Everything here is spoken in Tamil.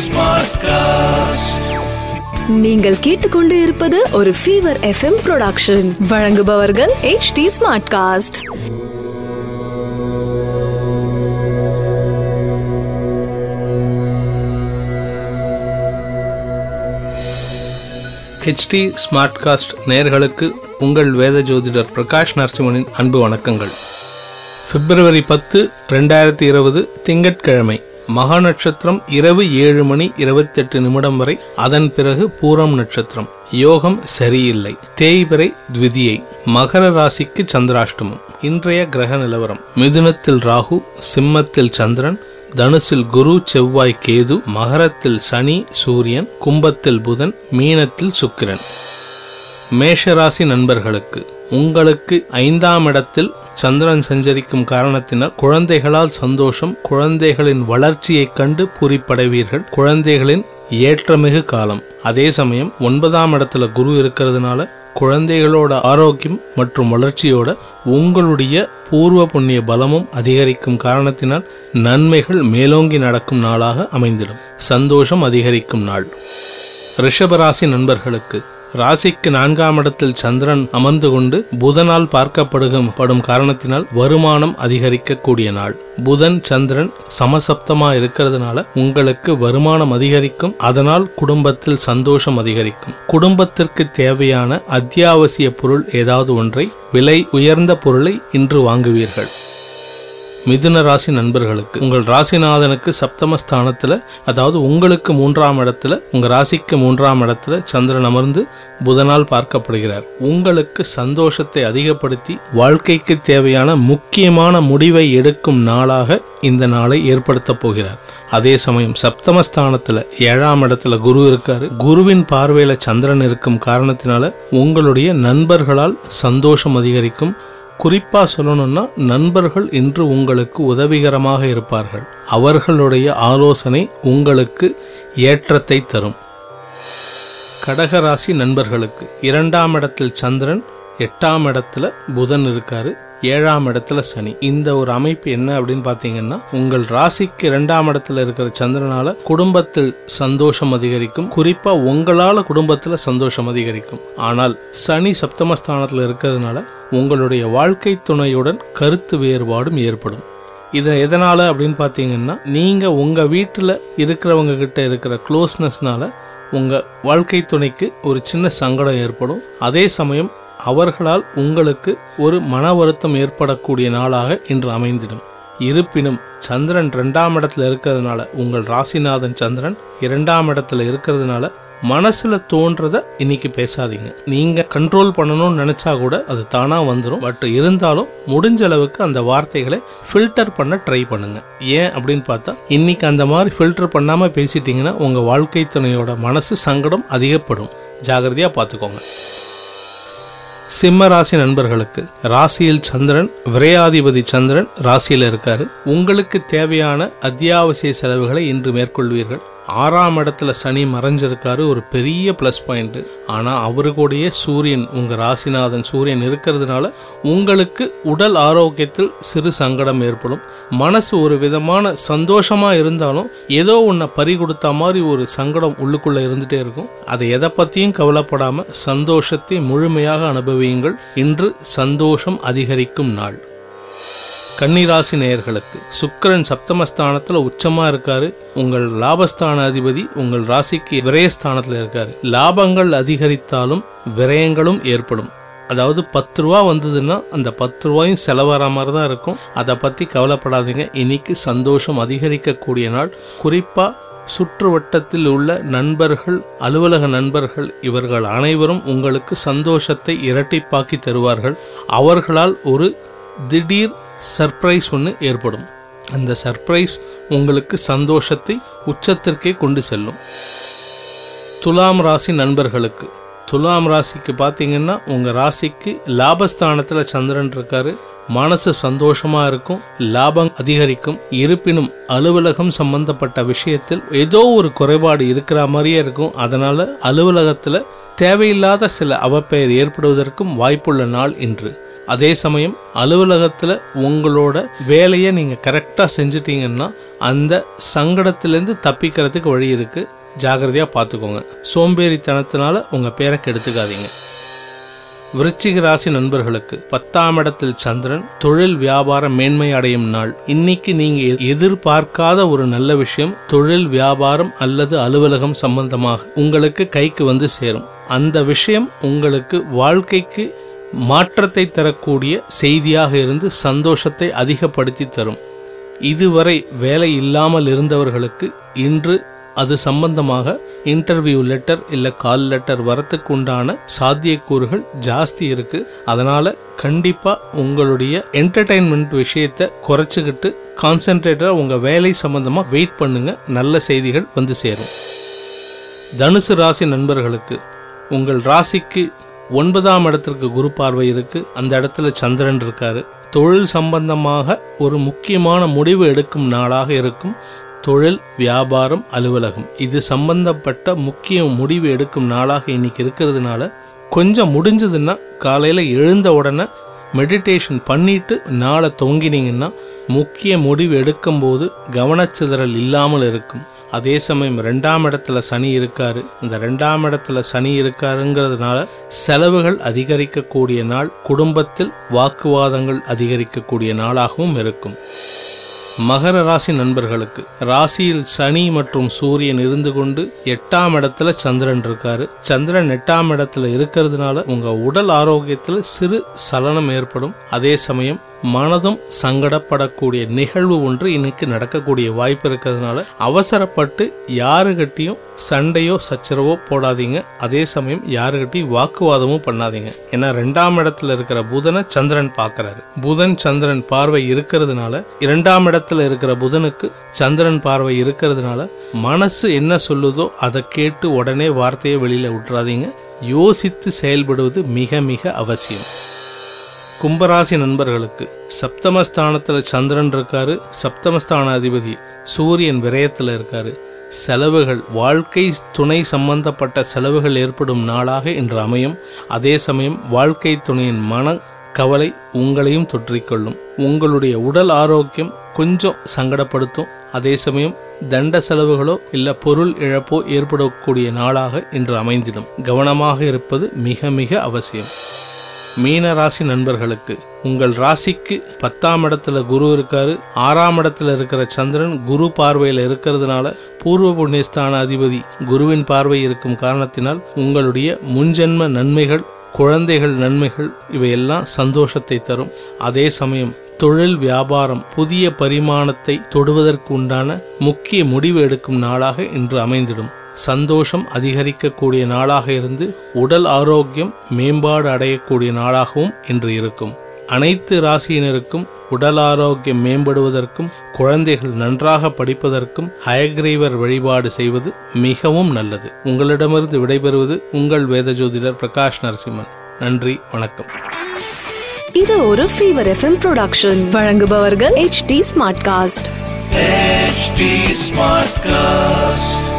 Smart cost. நீங்கள் கேட்டுக்கொண்டு இருப்பது ஒரு சீவர் எஃப்எம் ப்ரொடக்ஷன். வழங்குபவர்கள் HD smart cast. HD smart cast நேயர்களுக்கு உங்கள் வேத ஜோதிடர் பிரகாஷ் நரசிம்மனின் அன்பு வணக்கங்கள். February 10, 2020 திங்கட்கிழமை, மகா நட்சத்திரம் இரவு 7:28 வரை, அதன் பிறகு பூரம் நட்சத்திரம். யோகம் சரியில்லை. தேய்பிறை த்விதியை. மகர ராசிக்கு சந்திராஷ்டமம். இன்றைய கிரக நிலவரம்: மிதுனத்தில் ராகு, சிம்மத்தில் சந்திரன், தனுசில் குரு, செவ்வாய், கேது, மகரத்தில் சனி, சூரியன், கும்பத்தில் புதன், மீனத்தில் சுக்கிரன். மேஷராசி நண்பர்களுக்கு, உங்களுக்கு 5ஆம் இடத்தில் சந்திரன் சஞ்சரிக்கும் காரணத்தினால் குழந்தைகளால் சந்தோஷம், குழந்தைகளின் வளர்ச்சியை கண்டு பூரிப்படைவீர்கள். குழந்தைகளின் ஏற்றமிகு காலம். அதே சமயம் 9ஆம் இடத்துல குரு இருக்கிறதுனால குழந்தைகளோட ஆரோக்கியம் மற்றும் வளர்ச்சியோட உங்களுடைய பூர்வ புண்ணிய பலமும் அதிகரிக்கும் காரணத்தினால் நன்மைகள் மேலோங்கி நடக்கும் நாளாக அமைந்திடும். சந்தோஷம் அதிகரிக்கும் நாள். ரிஷபராசி நண்பர்களுக்கு, ராசிக்கு 4ஆம் இடத்தில் சந்திரன் அமர்ந்து கொண்டு புதனால் பார்க்கப்படும் காரணத்தினால் வருமானம் அதிகரிக்க கூடிய நாள். புதன் சந்திரன் சமசப்தமா இருக்கிறதுனால உங்களுக்கு வருமானம் அதிகரிக்கும். அதனால் குடும்பத்தில் சந்தோஷம் அதிகரிக்கும். குடும்பத்திற்கு தேவையான அத்தியாவசிய பொருள் ஏதாவது ஒன்றை, விலை உயர்ந்த பொருளை இன்று வாங்குவீர்கள். மிதுன ராசி நண்பர்களுக்கு, உங்கள் ராசிநாதனுக்கு சப்தமஸ்தானத்துல, அதாவது உங்களுக்கு 3ஆம் இடத்துல, உங்க ராசிக்கு 3ஆம் இடத்துல சந்திரன் அமர்ந்து புதனால் பார்க்கப்படுகிறார். உங்களுக்கு சந்தோஷத்தை அதிகப்படுத்தி வாழ்க்கைக்கு தேவையான முக்கியமான முடிவை எடுக்கும் நாளாக இந்த நாளை ஏற்படுத்த போகிறார். அதே சமயம் சப்தமஸ்தானத்துல 7ஆம் இடத்துல குரு இருக்காரு. குருவின் பார்வையில சந்திரன் இருக்கும் காரணத்தினால உங்களுடைய நண்பர்களால் சந்தோஷம் அதிகரிக்கும். குறிப்பா சொல்லணும்னா, நண்பர்கள் இன்று உங்களுக்கு உதவிகரமாக இருப்பார்கள். அவர்களுடைய ஆலோசனை உங்களுக்கு ஏற்றத்தை தரும். கடகராசி நண்பர்களுக்கு, 2ஆம் இடத்தில் சந்திரன், 8ஆம் இடத்துல புதன் இருக்காரு, 7ஆம் இடத்துல சனி. இந்த ஒரு அமைப்பு என்ன அப்படின்னு பாத்தீங்கன்னா, உங்கள் ராசிக்கு 2ஆம் இடத்துல இருக்கிற சந்திரனால குடும்பத்தில் சந்தோஷம் அதிகரிக்கும். குறிப்பா உங்களால குடும்பத்துல சந்தோஷம் அதிகரிக்கும். ஆனால் சனி சப்தமஸ்தானத்துல இருக்கிறதுனால உங்களுடைய வாழ்க்கை துணையுடன் கருத்து வேறுபாடும் ஏற்படும். இது எதனால அப்படின்னு பார்த்தீங்கன்னா, நீங்கள் உங்கள் வீட்டில் இருக்கிறவங்க கிட்ட இருக்கிற க்ளோஸ்னஸ்னால உங்கள் வாழ்க்கை துணைக்கு ஒரு சின்ன சங்கடம் ஏற்படும். அதே சமயம் அவர்களால் உங்களுக்கு ஒரு மன வருத்தம் ஏற்படக்கூடிய நாளாக இன்று அமைந்திடும். இருப்பினும் சந்திரன் 2ஆம் இடத்துல இருக்கிறதுனால, உங்கள் ராசிநாதன் சந்திரன் 2ஆம் இடத்துல இருக்கிறதுனால, மனசுல தோன்றத இன்னைக்கு பேசாதீங்க. நீங்க கண்ட்ரோல் பண்ணணும்னு நினைச்சா கூட அது தானா வந்துடும். பட் இருந்தாலும் முடிஞ்ச அளவுக்கு அந்த வார்த்தைகளை ஃபில்டர் பண்ண ட்ரை பண்ணுங்க. ஏன் அப்படின்னு பார்த்தா, இன்னைக்கு அந்த மாதிரி ஃபில்டர் பண்ணாம பேசிட்டீங்கன்னா உங்க வாழ்க்கை துணையோட மனசு சங்கடம் அதிகப்படும். ஜாகிரதையா பாத்துக்கோங்க. சிம்ம ராசி நண்பர்களுக்கு, ராசியில் சந்திரன், விரையாதிபதி சந்திரன் ராசியில இருக்காரு. உங்களுக்கு தேவையான அத்தியாவசிய செலவுகளை இன்று மேற்கொள்வீர்கள். 6ஆம் இடத்துல சனி மறைஞ்சிருக்காரு, ஒரு பெரிய பிளஸ் பாயிண்ட். ஆனா அவரு கூடயே சூரியன், உங்க ராசிநாதன் சூரியன் இருக்கிறதுனால உங்களுக்கு உடல் ஆரோக்கியத்தில் சிறு சங்கடம் ஏற்படும். மனசு ஒரு விதமான சந்தோஷமா இருந்தாலும் ஏதோ ஒன்ன பறி கொடுத்த மாதிரி ஒரு சங்கடம் உள்ளுக்குள்ள இருந்துட்டே இருக்கும். அதை எதை பத்தியும் கவலைப்படாம சந்தோஷத்தை முழுமையாக அனுபவியுங்கள். இன்று சந்தோஷம் அதிகரிக்கும் நாள். கன்னிராசி நேயர்களுக்கு, சுக்கிரன் சப்தமஸ்தானத்துல உச்சமா இருக்காரு. உங்கள் லாபஸ்தான அதிபதி உங்கள் ராசிக்கு விரயஸ்தானத்துல இருக்காரு. லாபங்கள் அதிகரித்தாலும் விரயங்களும் ஏற்படும். அதாவது 10 ரூபா வந்ததுன்னா அந்த 10 ரூபாயும் செலவர மாதிரி தான் இருக்கும். அதை பத்தி கவலைப்படாதீங்க. இன்னைக்கு சந்தோஷம் அதிகரிக்கக்கூடிய நாள். குறிப்பா சுற்று வட்டத்தில் உள்ள நண்பர்கள், அலுவலக நண்பர்கள், இவர்கள் அனைவரும் உங்களுக்கு சந்தோஷத்தை இரட்டிப்பாக்கி தருவார்கள். அவர்களால் ஒரு திடீர் சர்ப்ரைஸ் ஒன்று ஏற்படும். அந்த சர்ப்ரைஸ் உங்களுக்கு சந்தோஷத்தை உச்சத்திற்கே கொண்டு செல்லும். துலாம் ராசி நண்பர்களுக்கு, துலாம் ராசிக்கு பார்த்தீங்கன்னா, உங்கள் ராசிக்கு லாபஸ்தானத்தில் சந்திரன் இருக்காரு. மனசு சந்தோஷமா இருக்கும், லாபம் அதிகரிக்கும். இருப்பினும் அலுவலகம் சம்பந்தப்பட்ட விஷயத்தில் ஏதோ ஒரு குறைபாடு இருக்கிற மாதிரியே இருக்கும். அதனால அலுவலகத்தில் தேவையில்லாத சில அவப்பெயர் ஏற்படுவதற்கும் வாய்ப்புள்ள நாள் இன்று. அதே சமயம் அலுவலகத்தில் உங்களோட வேலையை நீங்கள் கரெக்டாக செஞ்சிட்டிங்கன்னா அந்த சங்கடத்திலேருந்து தப்பிக்கிறதுக்கு வழி இருக்குது. ஜாகிரதையாக பார்த்துக்கோங்க. சோம்பேறித்தனத்தினால உங்கள் பேரை கெடுத்துக்காதீங்க. விருச்சிக ராசி நண்பர்களுக்கு 10ஆம் இடத்தில் சந்திரன் தொழில் வியாபார மேன்மை அடையும் நாள். இன்னைக்கு நீங்க எதிர்பார்க்காத ஒரு நல்ல விஷயம் தொழில் வியாபாரம் அல்லது அலுவலகம் சம்பந்தமாக உங்களுக்கு கைக்கு வந்து சேரும். அந்த விஷயம் உங்களுக்கு வாழ்க்கைக்கு மாற்றத்தை தரக்கூடிய செய்தியாக இருந்து சந்தோஷத்தை அதிகப்படுத்தி தரும். இதுவரை வேலை இல்லாமல் இருந்தவர்களுக்கு இன்று அது சம்பந்தமாக இன்டர்வியூ லெட்டர் இல்லை கால் லெட்டர் வரத்துக்கு உண்டான சாத்தியக்கூறுகள் ஜாஸ்தி இருக்குது. அதனால் கண்டிப்பாக உங்களுடைய என்டர்டெயின்மெண்ட் விஷயத்தை குறைச்சிக்கிட்டு கான்சென்ட்ரேட்டாக உங்கள் வேலை சம்பந்தமாக வெயிட் பண்ணுங்கள். நல்ல செய்திகள் வந்து சேரும். தனுசு ராசி நண்பர்களுக்கு உங்கள் ராசிக்கு 9ஆம் இடத்திற்கு குரு பார்வை இருக்குது. அந்த இடத்துல சந்திரன் இருக்கார். தொழில் சம்பந்தமாக ஒரு முக்கியமான முடிவு எடுக்கும் நாளாக இருக்கும். தொழில் வியாபாரம் அலுவலகம் இது சம்பந்தப்பட்ட முக்கிய முடிவு எடுக்கும் நாளாக இன்னைக்கு இருக்கிறதுனால கொஞ்சம் முடிஞ்சதுன்னா காலையில் எழுந்த உடனே மெடிடேஷன் பண்ணிட்டு நாளை தொங்கினீங்கன்னா முக்கிய முடிவு எடுக்கும்போது கவனச்சிதறல் இல்லாமல் இருக்கும். அதே சமயம் 2ஆம் இடத்துல சனி இருக்காரு. இந்த 2ஆம் இடத்துல சனி இருக்காருங்கிறதுனால செலவுகள் அதிகரிக்கக்கூடிய நாள், குடும்பத்தில் வாக்குவாதங்கள் அதிகரிக்கக்கூடிய நாளாகவும் இருக்கும். மகர ராசி நண்பர்களுக்கு ராசியில் சனி மற்றும் சூரியன் இருந்து கொண்டு 8ஆம் இடத்துல சந்திரன் இருக்காரு. சந்திரன் 8ஆம் இடத்துல இருக்கிறதுனால உங்க உடல் ஆரோக்கியத்தில் சிறு சலனம் ஏற்படும். அதே சமயம் மனதும் சங்கடப்படக்கூடிய நிகழ்வு ஒன்று இன்னைக்கு நடக்கக்கூடிய வாய்ப்பு இருக்கிறதுனால அவசரப்பட்டு யாருக்கிட்டையும் சண்டையோ சச்சரவோ போடாதீங்க. அதே சமயம் யாருக்கிட்டையும் வாக்குவாதமும் பண்ணாதீங்க. ஏன்னா 2ஆம் இடத்துல இருக்கிற புதனை சந்திரன் பார்க்கறாரு. புதன் சந்திரன் பார்வை இருக்கிறதுனால 2ஆம் இடத்துல இருக்கிற புதனுக்கு சந்திரன் பார்வை இருக்கிறதுனால மனசு என்ன சொல்லுதோ அதை கேட்டு உடனே வார்த்தையை வெளியில விட்டுறாதீங்க. யோசித்து செயல்படுவது மிக மிக அவசியம். கும்பராசி நண்பர்களுக்கு சப்தமஸ்தானத்தில் சந்திரன் இருக்காரு. சப்தமஸ்தான அதிபதி சூரியன் விரயத்தில் இருக்காரு. செலவுகள் வாழ்க்கை துணை சம்பந்தப்பட்ட செலவுகள் ஏற்படும் நாளாக இன்று அமையும். அதே சமயம் வாழ்க்கை துணையின் மன கவலை உங்களையும் தொற்றிக்கொள்ளும். உங்களுடைய உடல் ஆரோக்கியம் கொஞ்சம் சங்கடப்படுத்தும். அதே சமயம் தண்ட செலவுகளோ இல்லை பொருள் இழப்போ ஏற்படக்கூடிய நாளாக இன்று அமைந்திடும். கவனமாக இருப்பது மிக மிக அவசியம். மீன ராசி நண்பர்களுக்கு உங்கள் ராசிக்கு 10ஆம் இடத்துல குரு இருக்காரு. 6ஆம் இடத்துல இருக்கிற சந்திரன் குரு பார்வையில் இருக்கிறதுனால பூர்வ புண்ணியஸ்தான அதிபதி குருவின் பார்வை இருக்கும் காரணத்தினால் உங்களுடைய முன்ஜென்ம நன்மைகள், குழந்தைகள் நன்மைகள் இவையெல்லாம் சந்தோஷத்தை தரும். அதே சமயம் தொழில் வியாபாரம் புதிய பரிமாணத்தை தொடுவதற்கு உண்டான முக்கிய முடிவு எடுக்கும் நாளாக இன்று அமைந்திடும். சந்தோஷம் அதிகரிக்கக்கூடிய நாளாக இருந்து உடல் ஆரோக்கியம் மேம்பாடு அடையக்கூடிய நாளாகவும் இன்று இருக்கும். அனைத்து ராசியினருக்கும் உடல் ஆரோக்கியம் மேம்படுவதற்கும் குழந்தைகள் நன்றாக படிப்பதற்கும் ஹயக்ரீவர் வழிபாடு செய்வது மிகவும் நல்லது. உங்களிடமிருந்து விடைபெறுவது உங்கள் வேத ஜோதிடர் பிரகாஷ் நரசிம்மன். நன்றி, வணக்கம். இது ஒரு சீவர் எஃப்எம் ப்ரொடக்ஷன். வழங்குபவர்கள் HD ஸ்மார்ட் காஸ்ட்.